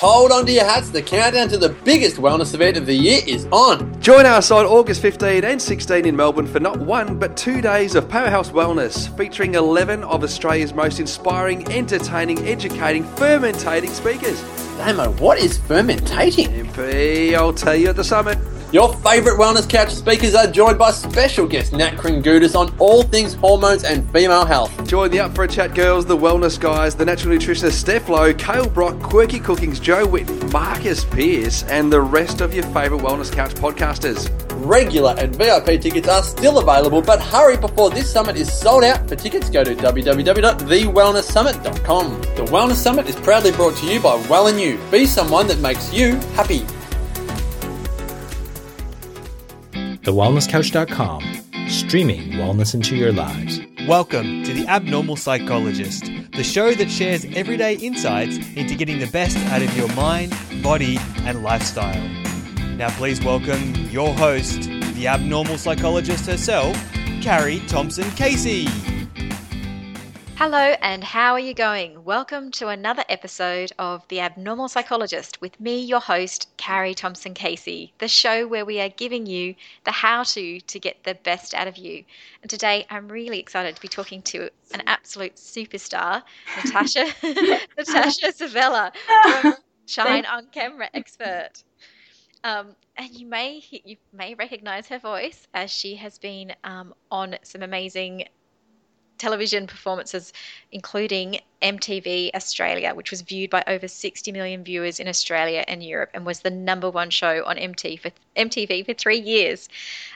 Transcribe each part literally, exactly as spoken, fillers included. Hold on to your hats, the countdown to the biggest wellness event of the year is on. Join us on August fifteenth and sixteenth in Melbourne for not one but two days of Powerhouse Wellness, featuring eleven of Australia's most inspiring, entertaining, educating, fermentating speakers. Damo, what is fermentating? M P, I'll tell you at the summit. Your favourite Wellness Couch speakers are joined by special guest Nat Kringoudis on all things hormones and female health. Join the Up For A Chat girls, the Wellness Guys, the natural nutritionist Steph Lowe, Kale Brock, Quirky Cookings, Joe Witt, Marcus Pierce, and the rest of your favourite Wellness Couch podcasters. Regular and V I P tickets are still available, but hurry before this summit is sold out. For tickets, go to w w w dot the wellness summit dot com. The Wellness Summit is proudly brought to you by Well and You. Be someone that makes you happy. the wellness couch dot com, streaming wellness into your lives. Welcome to The Abnormal Psychologist, the show that shares everyday insights into getting the best out of your mind, body, and lifestyle. Now please welcome your host, the Abnormal Psychologist herself, Carrie Thomson-Casey. Hello, and how are you going? Welcome to another episode of The Abnormal Psychologist with me, your host, Carrie Thomson-Casey, the show where we are giving you the how-to to get the best out of you. And today I'm really excited to be talking to an absolute superstar, Natasha Natasha Zuvela, Shine on Camera expert. Um, and you may you may recognise her voice, as she has been um, on some amazing television performances, including M T V Australia, which was viewed by over sixty million viewers in Australia and Europe, and was the number one show on M T V for, M T V for three years.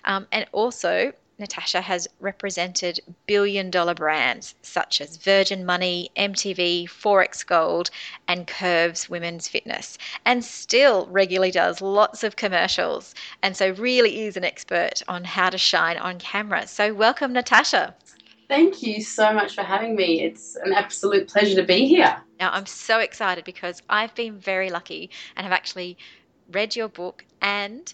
Um, and also, Natasha has represented billion-dollar brands such as Virgin Money, M T V, Forex Gold, and Curves Women's Fitness, and still regularly does lots of commercials, and so really is an expert on how to shine on camera. So welcome, Natasha. Thank you so much for having me. It's an absolute pleasure to be here. Now, I'm so excited because I've been very lucky and have actually read your book and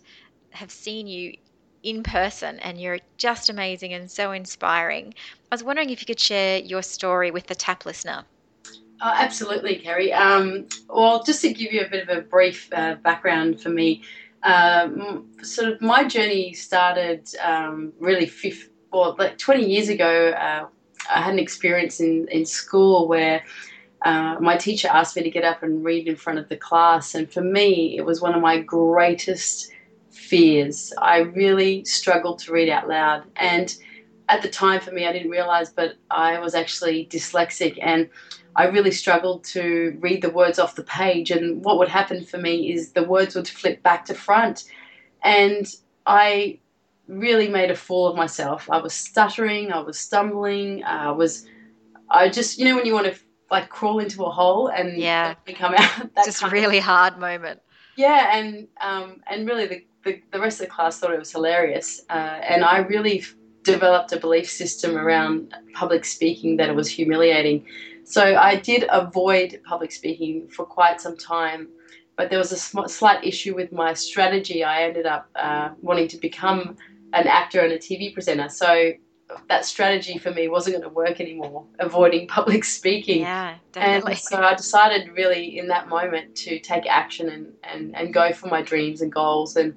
have seen you in person, and you're just amazing and so inspiring. I was wondering if you could share your story with the TAP listener. Oh, absolutely, Carrie. Um, well, just to give you a bit of a brief uh, background for me, um, sort of my journey started um, really fifth. Well, like twenty years ago, uh, I had an experience in, in school where uh, my teacher asked me to get up and read in front of the class, and for me it was one of my greatest fears. I really struggled to read out loud, and at the time for me I didn't realise, but I was actually dyslexic and I really struggled to read the words off the page, and what would happen for me is the words would flip back to front, and I really made a fool of myself. I was stuttering, I was stumbling, I was, I just, you know, when you want to like crawl into a hole and yeah, come out. That just really of, hard moment. Yeah, and um, and really the, the, the rest of the class thought it was hilarious, uh, and I really developed a belief system around public speaking that it was humiliating. So I did avoid public speaking for quite some time, but there was a sm- slight issue with my strategy. I ended up uh, wanting to become an actor and a T V presenter. So that strategy for me wasn't going to work anymore, avoiding public speaking. Yeah, definitely. And so I decided really in that moment to take action and, and, and go for my dreams and goals. And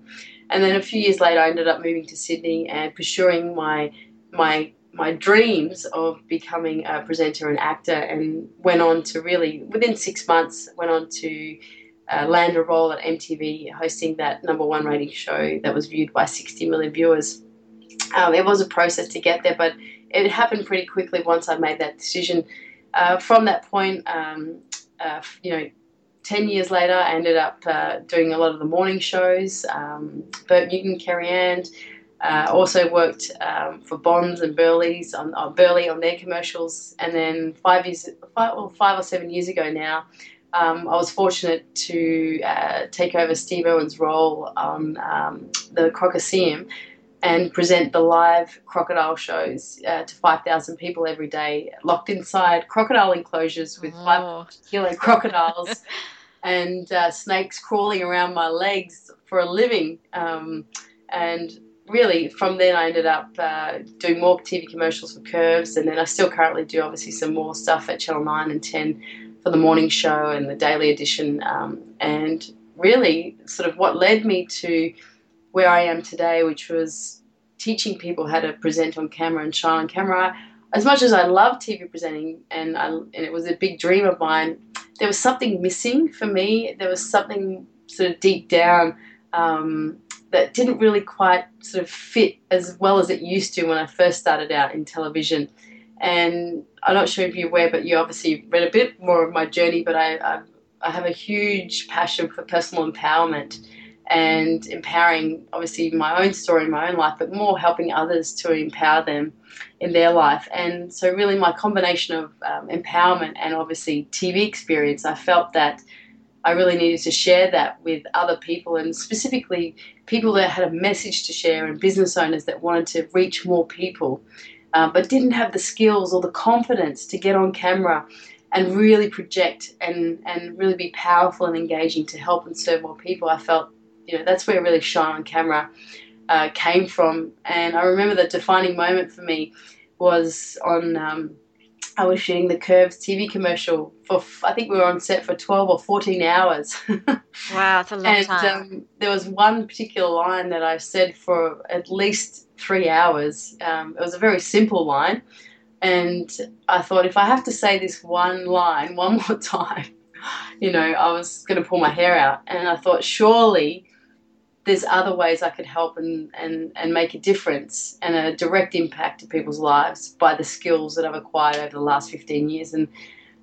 and then a few years later I ended up moving to Sydney and pursuing my my my dreams of becoming a presenter and actor, and went on to really, within six months, went on to Uh, land a role at M T V, hosting that number one rating show that was viewed by sixty million viewers. Um, it was a process to get there, but it happened pretty quickly once I made that decision. Uh, from that point, um, uh, you know, ten years later, I ended up uh, doing a lot of the morning shows. Um, Bert Newton, Carrie Ann, uh, also worked um, for Bonds and Burleys on uh, Burley on their commercials, and then five years, five or five or seven years ago now. Um, I was fortunate to uh, take over Steve Irwin's role on um, the Crocoseum and present the live crocodile shows uh, to five thousand people every day, locked inside crocodile enclosures with oh. five-kilo crocodiles and uh, snakes crawling around my legs for a living. Um, and really from then I ended up uh, doing more T V commercials for Curves, and then I still currently do obviously some more stuff at Channel nine and ten for the morning show and the daily edition, um, and really sort of what led me to where I am today, which was teaching people how to present on camera and shine on camera. As much as I love T V presenting, and, I, and it was a big dream of mine, there was something missing for me. There was something sort of deep down um, that didn't really quite sort of fit as well as it used to when I first started out in television. And I'm not sure if you're aware, but you obviously read a bit more of my journey, but I, I, I have a huge passion for personal empowerment and empowering, obviously, my own story in my own life, but more helping others to empower them in their life. And so really my combination of um, empowerment and obviously T V experience, I felt that I really needed to share that with other people, and specifically people that had a message to share and business owners that wanted to reach more people. Uh, but didn't have the skills or the confidence to get on camera and really project and, and really be powerful and engaging to help and serve more people. I felt, you know, that's where really Shine on Camera uh, came from. And I remember the defining moment for me was on, um, I was shooting the Curves T V commercial for, I think we were on set for twelve or fourteen hours. Wow, that's a long and, time. And um, there was one particular line that I said for at least three hours. Um, it was a very simple line, and I thought, if I have to say this one line one more time, you know, I was going to pull my hair out. And I thought, surely there's other ways I could help and, and, and make a difference and a direct impact to people's lives by the skills that I've acquired over the last fifteen years. And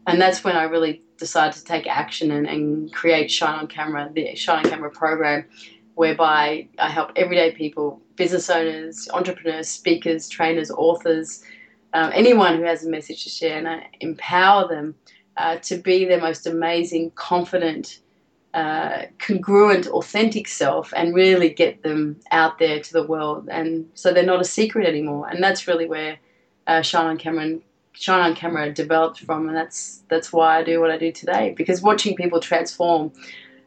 and that's when I really decided to take action and, and create Shine on Camera, the Shine on Camera program, whereby I help everyday people, business owners, entrepreneurs, speakers, trainers, authors, um, anyone who has a message to share, and I empower them uh, to be their most amazing, confident, uh, congruent, authentic self, and really get them out there to the world. And so they're not a secret anymore. And that's really where uh, Shine on Camera, Shine on Camera developed from, and that's that's why I do what I do today, because watching people transform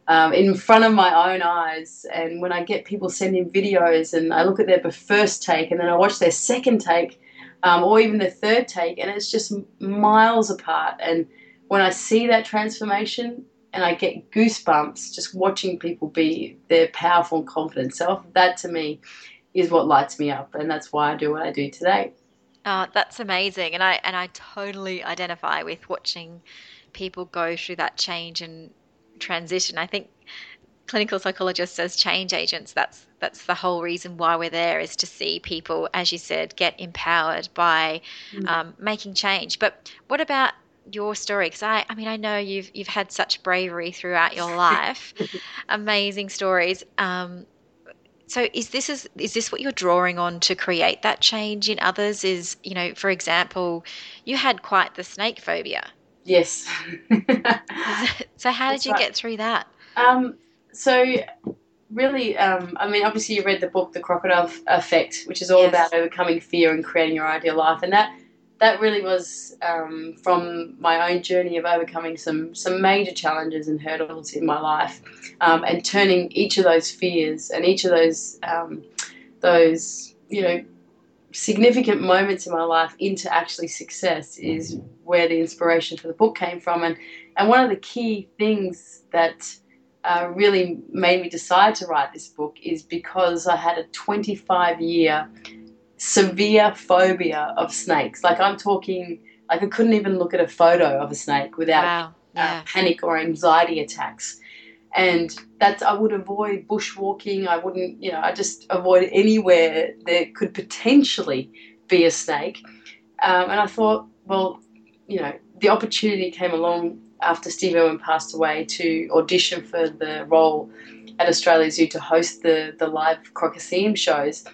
Um, in front of my own eyes, and when I get people sending videos and I look at their first take and then I watch their second take um, or even their third take, and it's just miles apart. And when I see that transformation, and I get goosebumps just watching people be their powerful and confident self, that to me is what lights me up, and that's why I do what I do today. Oh, that's amazing, and I and I totally identify with watching people go through that change and transition. I think clinical psychologists as change agents, that's that's the whole reason why we're there, is to see people, as you said, get empowered by mm-hmm. um, making change. But what about your story? Because I, I mean, I know you've you've had such bravery throughout your life, amazing stories. Um, so is this is is this what you're drawing on to create that change in others? Is, you know, for example, you had quite the snake phobia. Yes. So how did you get through that? Um, so really, um, I mean, obviously you read the book, The Crocodile Effect, which is all yes. about overcoming fear and creating your ideal life. And that that really was um, from my own journey of overcoming some, some major challenges and hurdles in my life, um, and turning each of those fears and each of those, um, those, you know, significant moments in my life into actually success is where the inspiration for the book came from. And, and one of the key things that uh, really made me decide to write this book is because I had a twenty-five year severe phobia of snakes. Like, I'm talking, like, I couldn't even look at a photo of a snake without wow. yeah. uh, panic or anxiety attacks. And that's, I would avoid bushwalking. I wouldn't, you know, I just avoid anywhere there could potentially be a snake. Um, and I thought, well, you know, the opportunity came along after Steve Irwin passed away to audition for the role at Australia Zoo to host the, the live Crocoseum shows.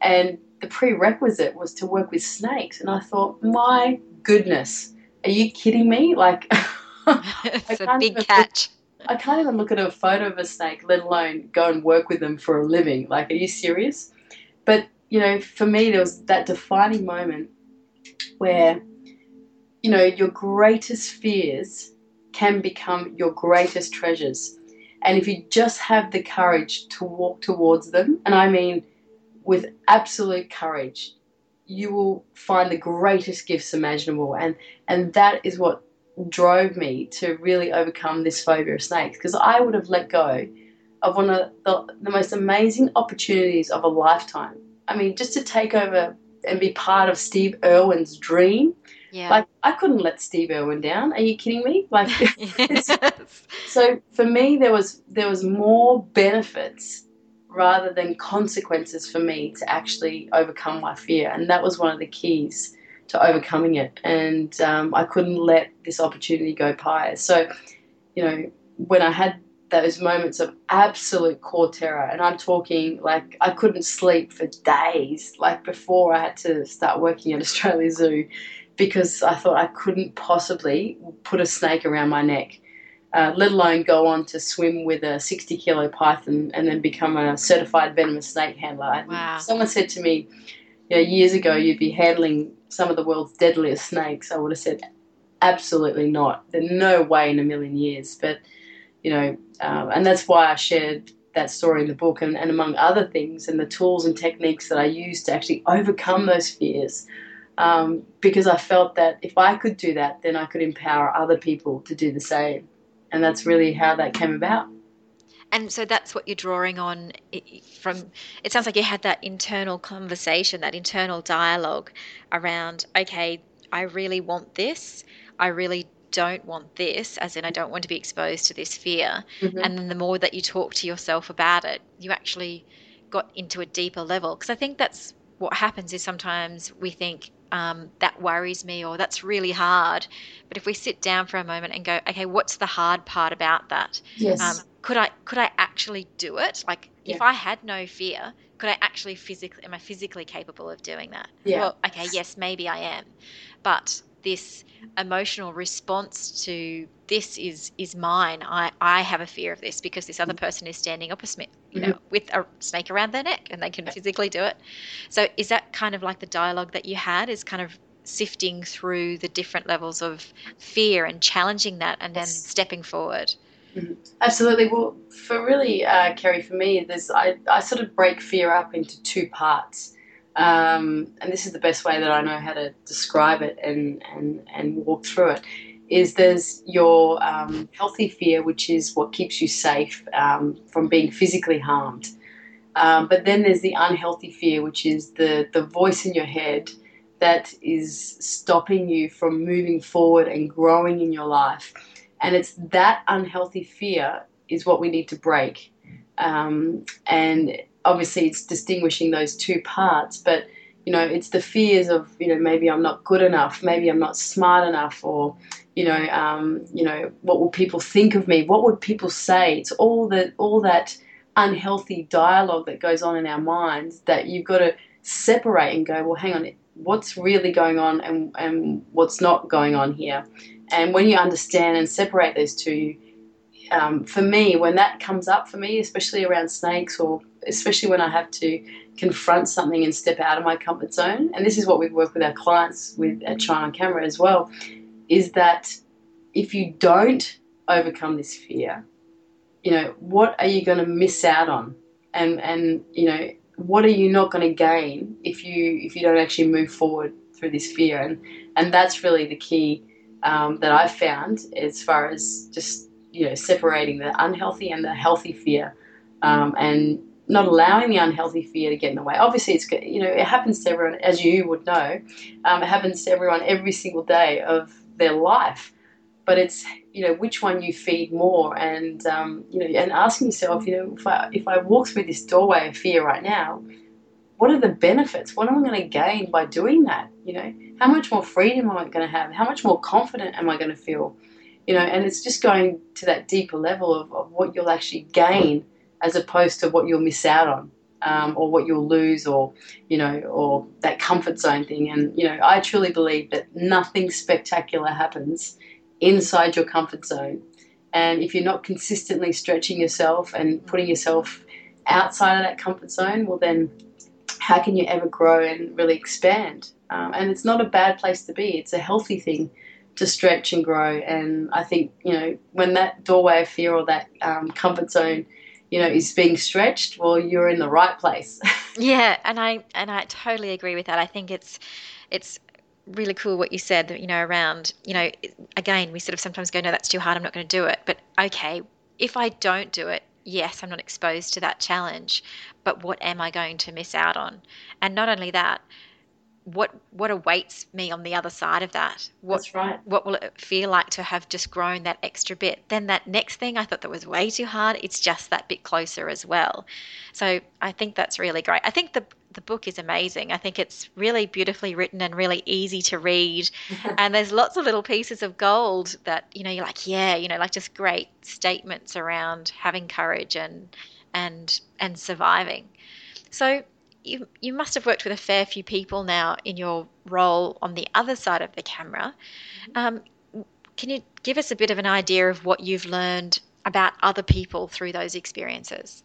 And the prerequisite was to work with snakes. And I thought, my goodness, are you kidding me? Like, it's a big catch. I can't even look at a photo of a snake, let alone go and work with them for a living. Like, are you serious? But, you know, for me there was that defining moment where, you know, your greatest fears can become your greatest treasures. And if you just have the courage to walk towards them, and I mean with absolute courage, you will find the greatest gifts imaginable. And, and that is what drove me to really overcome this phobia of snakes, because I would have let go of one of the, the most amazing opportunities of a lifetime. I mean, just to take over and be part of Steve Irwin's dream. Yeah. Like, I couldn't let Steve Irwin down. Are you kidding me? Like, yes. So for me, there was there was more benefits rather than consequences for me to actually overcome my fear, and that was one of the keys to overcoming it. And um, I couldn't let this opportunity go by. So, you know, when I had those moments of absolute core terror, and I'm talking like I couldn't sleep for days, like before I had to start working at Australia Zoo, because I thought I couldn't possibly put a snake around my neck, uh, let alone go on to swim with a sixty kilo python and then become a certified venomous snake handler. Wow. Someone said to me, you know, years ago, you'd be handling some of the world's deadliest snakes. I would have said, absolutely not. There's no way in a million years. But, you know, um, and that's why I shared that story in the book, and, and among other things, and the tools and techniques that I used to actually overcome those fears, um, because I felt that if I could do that, then I could empower other people to do the same. And that's really how that came about. And so that's what you're drawing on from. It sounds like you had that internal conversation, that internal dialogue around, okay, I really want this. I really don't want this, as in I don't want to be exposed to this fear. Mm-hmm. And then the more that you talk to yourself about it, you actually got into a deeper level. Because I think that's what happens is sometimes we think, Um, that worries me, or that's really hard. But if we sit down for a moment and go, okay, what's the hard part about that? Yes. Um, could I could I actually do it? Like, yeah. If I had no fear, could I actually physically, am I physically capable of doing that? Yeah. Well, okay, yes, maybe I am. But this emotional response to this is is mine. I, I have a fear of this because this other person is standing up a snake, you know, mm-hmm. with a snake around their neck, and they can physically do it. So is that kind of like the dialogue that you had, is kind of sifting through the different levels of fear and challenging that, and then yes. stepping forward? Mm-hmm. Absolutely. Well, for really, uh, Carrie, for me, there's I, I sort of break fear up into two parts. Um, and this is the best way that I know how to describe it and, and, and walk through it, is there's your um, healthy fear, which is what keeps you safe um, from being physically harmed. Um, but then there's the unhealthy fear, which is the, the voice in your head that is stopping you from moving forward and growing in your life. And it's that unhealthy fear is what we need to break. Um, and obviously it's distinguishing those two parts, but, you know, it's the fears of, you know, maybe I'm not good enough, maybe I'm not smart enough, or, you know, um, you know, what will people think of me? What would people say? It's all that, all that unhealthy dialogue that goes on in our minds that you've got to separate and go, well, hang on, what's really going on and, and what's not going on here? And when you understand and separate those two, um, for me, when that comes up for me, especially around snakes, or especially when I have to confront something and step out of my comfort zone, and this is what we work with our clients with at Shine on Camera as well, is that if you don't overcome this fear, you know, what are you going to miss out on? And, and you know, what are you not going to gain if you if you don't actually move forward through this fear? And, and that's really the key um, that I found as far as just, you know, separating the unhealthy and the healthy fear, um, and not allowing the unhealthy fear to get in the way. Obviously, it's, you know, it happens to everyone, as you would know. Um, it happens to everyone every single day of their life. But it's, you know, which one you feed more, and um, you know, and asking yourself, you know, if I if I walk through this doorway of fear right now, what are the benefits? What am I going to gain by doing that? You know, how much more freedom am I going to have? How much more confident am I going to feel? You know, and it's just going to that deeper level of, of what you'll actually gain, as opposed to what you'll miss out on, um, or what you'll lose, or, you know, or that comfort zone thing. And, you know, I truly believe that nothing spectacular happens inside your comfort zone. And if you're not consistently stretching yourself and putting yourself outside of that comfort zone, well, then how can you ever grow and really expand? Um, and it's not a bad place to be. It's a healthy thing to stretch and grow. And I think, you know, when that doorway of fear or that um, comfort zone, you know, is being stretched, well, you're in the right place. Yeah, and I and I totally agree with that. I think it's it's really cool what you said, you know, around, you know, again, we sort of sometimes go, no, that's too hard, I'm not going to do it. But okay, if I don't do it, yes, I'm not exposed to that challenge, but what am I going to miss out on? And not only that, what what awaits me on the other side of that? What, that's right. What will it feel like to have just grown that extra bit? Then that next thing I thought that was way too hard, it's just that bit closer as well. So I think that's really great. I think the the book is amazing. I think it's really beautifully written and really easy to read. And there's lots of little pieces of gold that, you know, you're like, yeah, you know, like just great statements around having courage and and and surviving. So You, you must have worked with a fair few people now in your role on the other side of the camera. Um, can you give us a bit of an idea of what you've learned about other people through those experiences?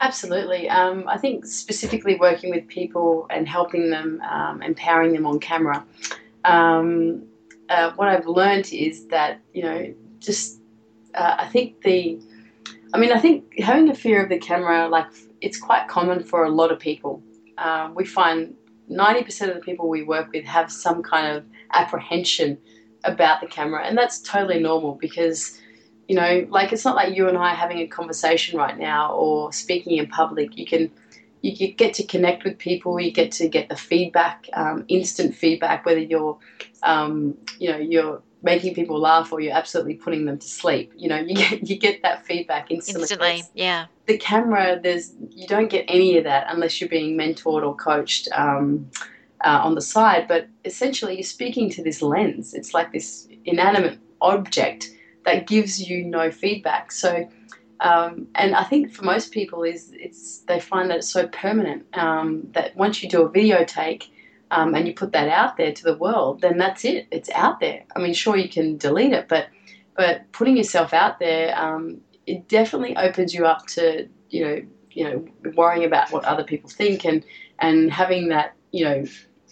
Absolutely. Um, I think specifically working with people and helping them, um, empowering them on camera, um, uh, what I've learned is that, you know, just uh, I think the, I mean, I think having a fear of the camera, like, it's quite common for a lot of people. Uh, we find ninety percent of the people we work with have some kind of apprehension about the camera, and that's totally normal because, you know, like it's not like you and I are having a conversation right now or speaking in public. You can you, you get to connect with people, you get to get the feedback, um, instant feedback, whether you're, um, you know, you're making people laugh or you're absolutely putting them to sleep. You know, you get you get that feedback instantly. Instantly, yeah. The camera, there's you don't get any of that unless you're being mentored or coached um, uh, on the side. But essentially, you're speaking to this lens. It's like this inanimate object that gives you no feedback. So, um, and I think for most people, is it's they find that it's so permanent um, that once you do a video take, Um, and you put that out there to the world, then that's it. It's out there. I mean, sure, you can delete it, but but putting yourself out there, um, it definitely opens you up to, you know, you know, worrying about what other people think and and having that, you know,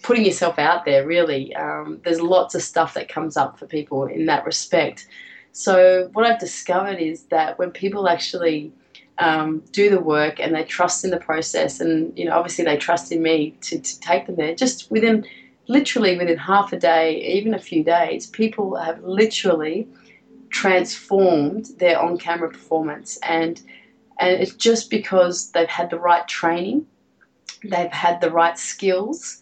putting yourself out there. Really, um, there's lots of stuff that comes up for people in that respect. So what I've discovered is that when people actually Um, do the work and they trust in the process, and you know obviously they trust in me to, to take them there, just within literally within half a day, even a few days, people have literally transformed their on-camera performance, and and it's just because they've had the right training, they've had the right skills,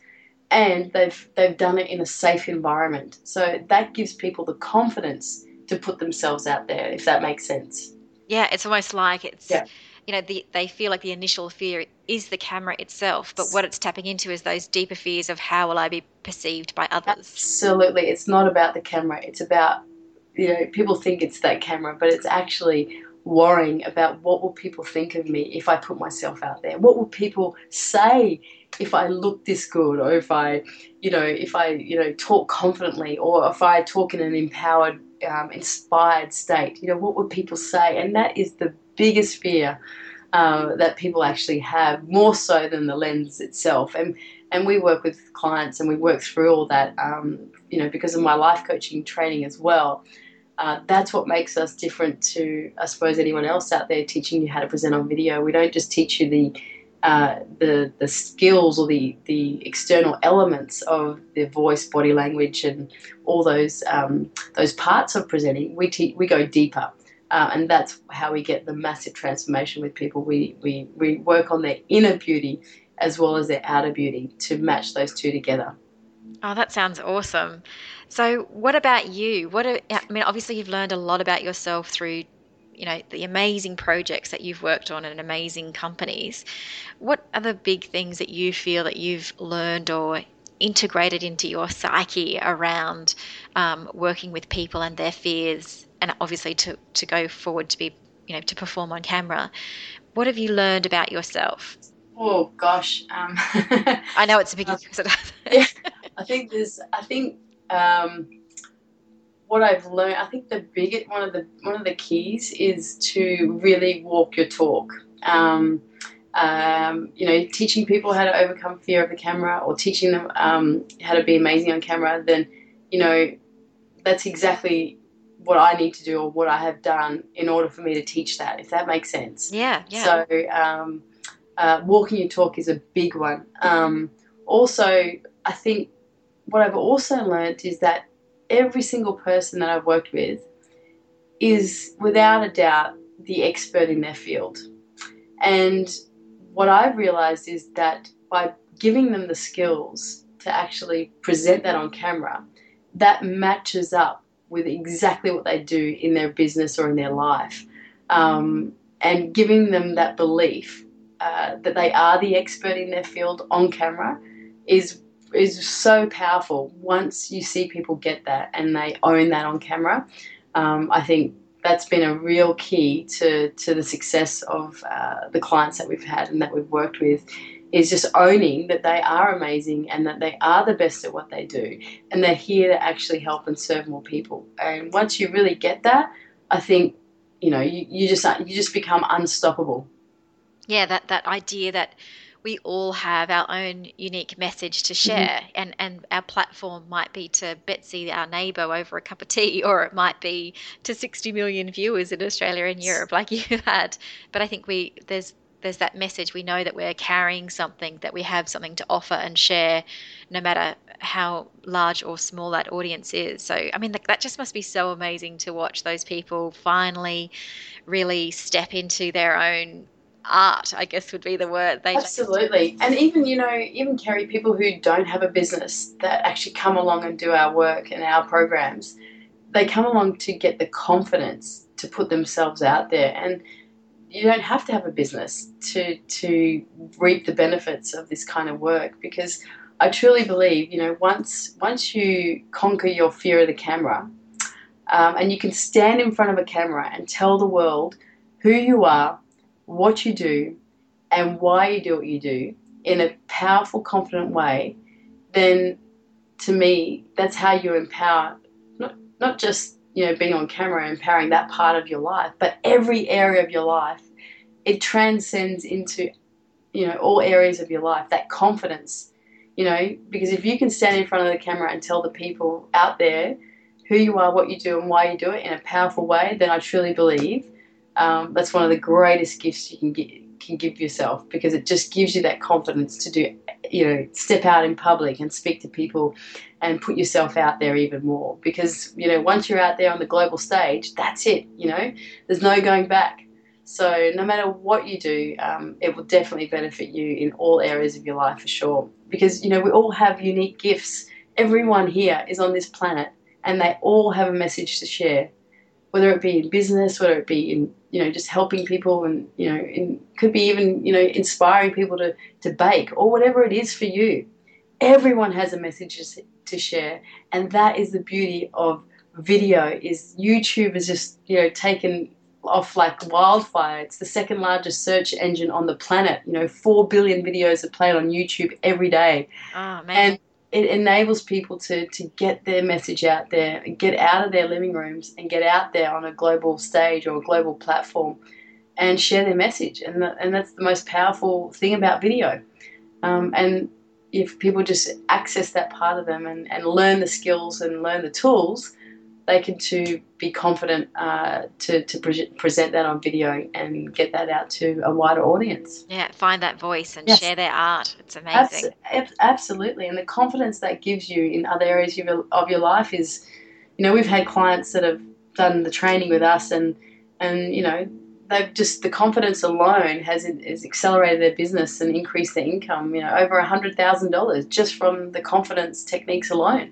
and they've they've done it in a safe environment. So that gives people the confidence to put themselves out there, if that makes sense. Yeah, it's almost like it's, yeah. you know, the, they feel like the initial fear is the camera itself, but what it's tapping into is those deeper fears of how will I be perceived by others. Absolutely. It's not about the camera. It's about, you know, people think it's that camera, but it's actually worrying about what will people think of me if I put myself out there? What will people say if I look this good, or if I, you know, if I, you know, talk confidently, or if I talk in an empowered Um, inspired state, you know, what would people say? And that is the biggest fear uh, that people actually have, more so than the lens itself. And and we work with clients and we work through all that, um, you know, because of my life coaching training as well. Uh, that's what makes us different to, I suppose, anyone else out there teaching you how to present on video. We don't just teach you the uh, the the skills or the the external elements of the voice, body language, and all those um, those parts of presenting. We te- we go deeper, uh, and that's how we get the massive transformation with people. We, we we work on their inner beauty as well as their outer beauty to match those two together. Oh, that sounds awesome. So, what about you? What are, I mean, obviously, you've learned a lot about yourself through, you know, the amazing projects that you've worked on and amazing companies. What are the big things that you feel that you've learned or integrated into your psyche around um, working with people and their fears, and obviously to, to go forward to be, you know, to perform on camera? What have you learned about yourself? Oh, gosh. Um, I know it's a big issue. Uh, yeah, I think there's, I think, um, what I've learned, I think the biggest one of the one of the keys is to really walk your talk. Um, um, you know, teaching people how to overcome fear of the camera, or teaching them um, how to be amazing on camera. Then, you know, that's exactly what I need to do, or what I have done in order for me to teach that. If that makes sense. Yeah. Yeah. So, um, uh, walking your talk is a big one. Um, also, I think what I've also learnt is that every single person that I've worked with is without a doubt the expert in their field. And what I've realised is that by giving them the skills to actually present that on camera, that matches up with exactly what they do in their business or in their life. Um, and giving them that belief uh, that they are the expert in their field on camera is is so powerful. Once you see people get that and they own that on camera, um, I think that's been a real key to, to the success of uh, the clients that we've had and that we've worked with, is just owning that they are amazing and that they are the best at what they do and they're here to actually help and serve more people. And once you really get that, I think, you know, you, you just you just become unstoppable. Yeah, that, that idea that we all have our own unique message to share, mm-hmm. and, and our platform might be to Betsy, our neighbour, over a cup of tea, or it might be to sixty million viewers in Australia and Europe like you had. But I think we there's there's that message. We know that we're carrying something, that we have something to offer and share, no matter how large or small that audience is. So, I mean, that just must be so amazing to watch those people finally really step into their own art, I guess would be the word. They absolutely just... and even you know even Carrie, people who don't have a business that actually come along and do our work and our programs, they come along to get the confidence to put themselves out there. And you don't have to have a business to to reap the benefits of this kind of work, because I truly believe, you know, once once you conquer your fear of the camera, um, and you can stand in front of a camera and tell the world who you are, what you do, and why you do what you do in a powerful, confident way, then to me, that's how you empower, not not just, you know, being on camera, empowering that part of your life, but every area of your life. It transcends into, you know, all areas of your life, that confidence, you know, because if you can stand in front of the camera and tell the people out there who you are, what you do, and why you do it in a powerful way, then I truly believe Um, that's one of the greatest gifts you can give, can give yourself, because it just gives you that confidence to do, you know, step out in public and speak to people and put yourself out there even more. Because, you know, once you're out there on the global stage, that's it, you know, there's no going back. So no matter what you do, um, it will definitely benefit you in all areas of your life for sure. Because, you know, we all have unique gifts. Everyone here is on this planet and they all have a message to share, whether it be in business, whether it be in, you know, just helping people and, you know, in, could be even, you know, inspiring people to, to bake or whatever it is for you. Everyone has a message to share, and that is the beauty of video. Is YouTube is just, you know, taken off like wildfire. It's the second largest search engine on the planet. You know, four billion videos are played on YouTube every day. Oh, man. And it enables people to, to get their message out there and get out of their living rooms and get out there on a global stage or a global platform and share their message. And the, and that's the most powerful thing about video. Um, and if people just access that part of them and, and learn the skills and learn the tools, they can too be confident uh, to, to pre- present that on video and get that out to a wider audience. Yeah, find that voice and yes. share their art. It's amazing. Abs- absolutely. And the confidence that gives you in other areas of your life is, you know, we've had clients that have done the training with us and, and you know, they've just, the confidence alone has, has accelerated their business and increased their income, you know, over one hundred thousand dollars just from the confidence techniques alone.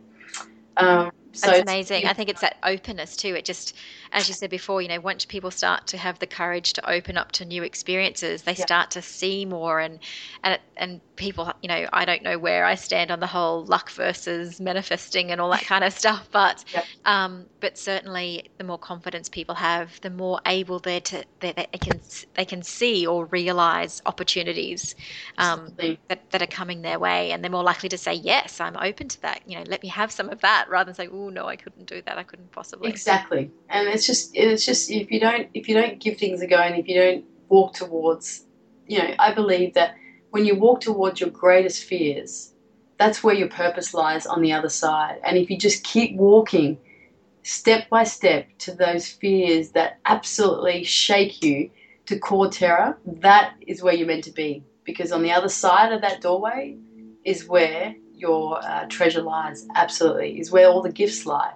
Um, So That's amazing. I think it's that openness too. It just, as you said before, you know, once people start to have the courage to open up to new experiences, they yeah. start to see more. And and and people, you know, I don't know where I stand on the whole luck versus manifesting and all that kind of stuff, but yeah. um, but certainly the more confidence people have, the more able they're to they, they can they can see or realize opportunities um, that that are coming their way, and they're more likely to say, yes, I'm open to that. You know, let me have some of that, rather than say, oh, no, I couldn't do that. I couldn't possibly. Exactly. And it's just it's just if you don't if you don't give things a go, and if you don't walk towards, you know, I believe that when you walk towards your greatest fears, that's where your purpose lies on the other side. And if you just keep walking step by step to those fears that absolutely shake you to core terror, that is where you're meant to be, because on the other side of that doorway is where your uh, treasure lies, absolutely, is where all the gifts lie.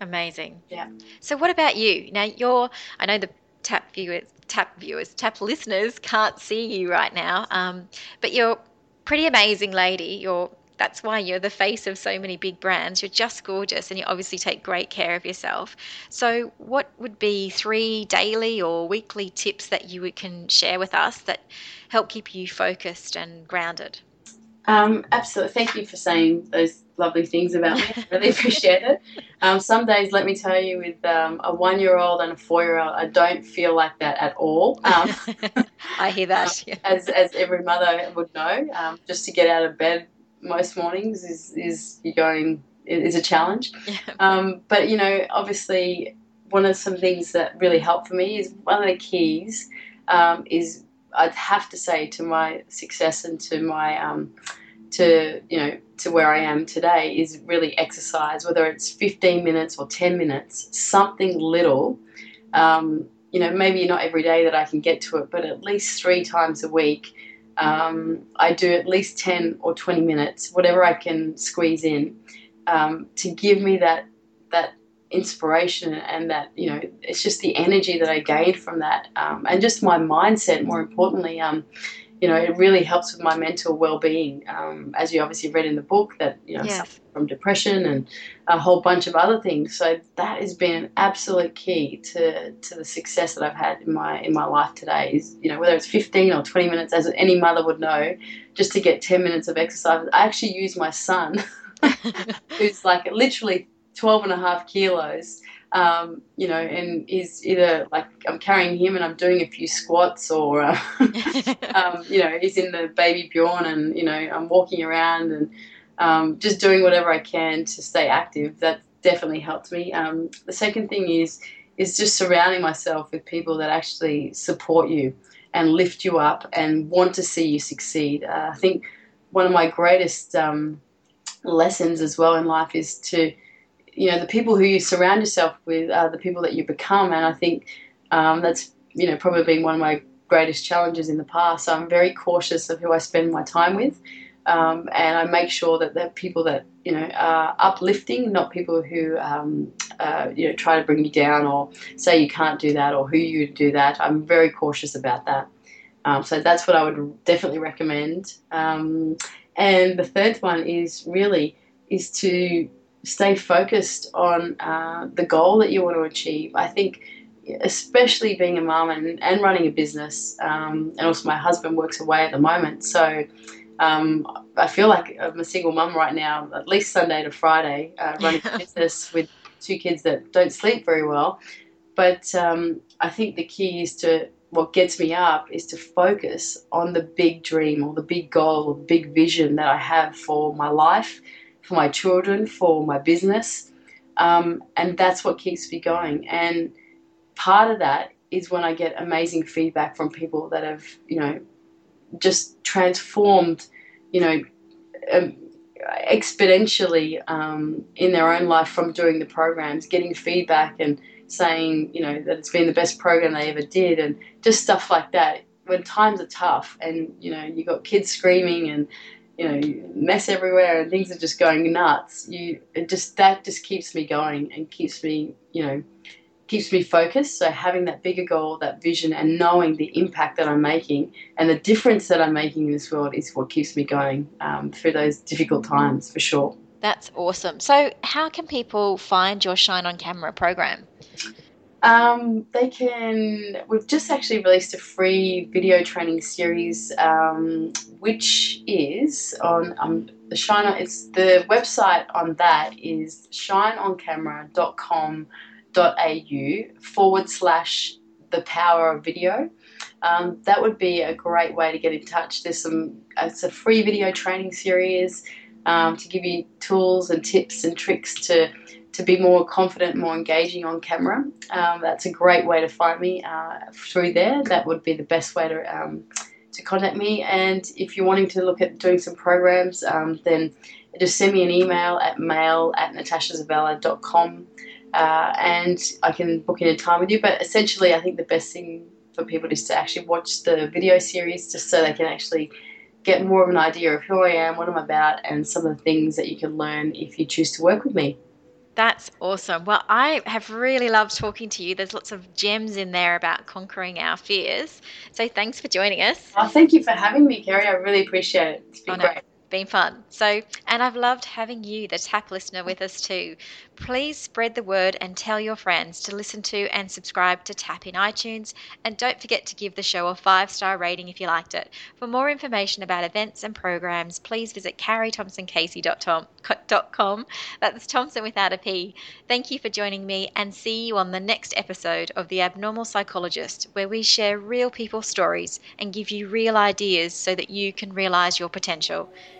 Amazing. Yeah. So what about you? Now you're, I know the tap viewers, tap viewers, tap listeners can't see you right now, um, but you're a pretty amazing lady. You're, that's why you're the face of so many big brands. You're just gorgeous, and you obviously take great care of yourself. So what would be three daily or weekly tips that you can share with us that help keep you focused and grounded? Um, absolutely. Thank you for saying those lovely things about me. I really appreciate it. Um, some days, let me tell you, with um, a one-year-old and a four-year-old, I don't feel like that at all. Um, I hear that. Yeah. As as every mother would know, um, just to get out of bed most mornings is is going is a challenge. Yeah. Um, but, you know, obviously one of some things that really helped for me is one of the keys um, is I'd have to say to my success and to my um, to you know to where I am today is really exercise, whether it's fifteen minutes or ten minutes, something little. Um, you know, maybe not every day that I can get to it, but at least three times a week, um, I do at least ten or twenty minutes, whatever I can squeeze in, um, to give me that that. inspiration and that, you know, it's just the energy that I gained from that, um, and just my mindset, more importantly. Um, you know, it really helps with my mental well-being, um, as you obviously read in the book, that, you know, yeah. suffer from depression and a whole bunch of other things. So that has been an absolute key to to the success that I've had in my in my life today is, you know, whether it's fifteen or twenty minutes, as any mother would know, just to get ten minutes of exercise. I actually use my son who's like literally twelve and a half kilos, um, you know, and he's either like I'm carrying him and I'm doing a few squats or, uh, um, you know, he's in the baby Bjorn and, you know, I'm walking around and um, just doing whatever I can to stay active. That definitely helped me. Um, the second thing is is just surrounding myself with people that actually support you and lift you up and want to see you succeed. Uh, I think one of my greatest um, lessons as well in life is to, you know, the people who you surround yourself with are the people that you become, and I think um, that's, you know, probably been one of my greatest challenges in the past. So I'm very cautious of who I spend my time with, um, and I make sure that the people that, you know, are uplifting, not people who, um, uh, you know, try to bring you down or say you can't do that or who you do that. I'm very cautious about that. Um, so that's what I would definitely recommend. Um, and the third one is really is to stay focused on uh, the goal that you want to achieve. I think especially being a mum and, and running a business, um, and also my husband works away at the moment, so um, I feel like I'm a single mum right now, at least Sunday to Friday, uh, running a business with two kids that don't sleep very well. But um, I think the key is to, what gets me up is to focus on the big dream or the big goal or the big vision that I have for my life, for my children, for my business, um, and that's what keeps me going. And part of that is when I get amazing feedback from people that have, you know, just transformed, you know, um, exponentially um, in their own life from doing the programs, getting feedback and saying, you know, that it's been the best program they ever did and just stuff like that. When times are tough and, you know, you got kids screaming and, you know, mess everywhere and things are just going nuts, you it just that just keeps me going and keeps me, you know, keeps me focused. So having that bigger goal, that vision, and knowing the impact that I'm making and the difference that I'm making in this world is what keeps me going um, through those difficult times, for sure. That's awesome. So how can people find your Shine on Camera program? Um, they can, we've just actually released a free video training series, um, which is on, um, the Shine on, it's the website on that is shine on camera dot com dot a u forward slash the power of video. Um, that would be a great way to get in touch. There's some, it's a free video training series, um, to give you tools and tips and tricks to to be more confident, more engaging on camera. Um, that's a great way to find me uh, through there. That would be the best way to um, to contact me. And if you're wanting to look at doing some programs, um, then just send me an email at mail at natasha zuvela dot com, uh, and I can book in a time with you. But essentially I think the best thing for people is to actually watch the video series just so they can actually get more of an idea of who I am, what I'm about, and some of the things that you can learn if you choose to work with me. That's awesome. Well, I have really loved talking to you. There's lots of gems in there about conquering our fears. So thanks for joining us. Oh, thank you for having me, Carrie. I really appreciate it. It's been oh, great. No. Been fun. So, and I've loved having you, the Tap listener, with us too. Please spread the word and tell your friends to listen to and subscribe to Tap in iTunes. And don't forget to give the show a five-star rating if you liked it. For more information about events and programs, please visit carrie thomson casey dot com. That's Thompson without a P. Thank you for joining me, and see you on the next episode of The Abnormal Psychologist, where we share real people stories and give you real ideas so that you can realize your potential.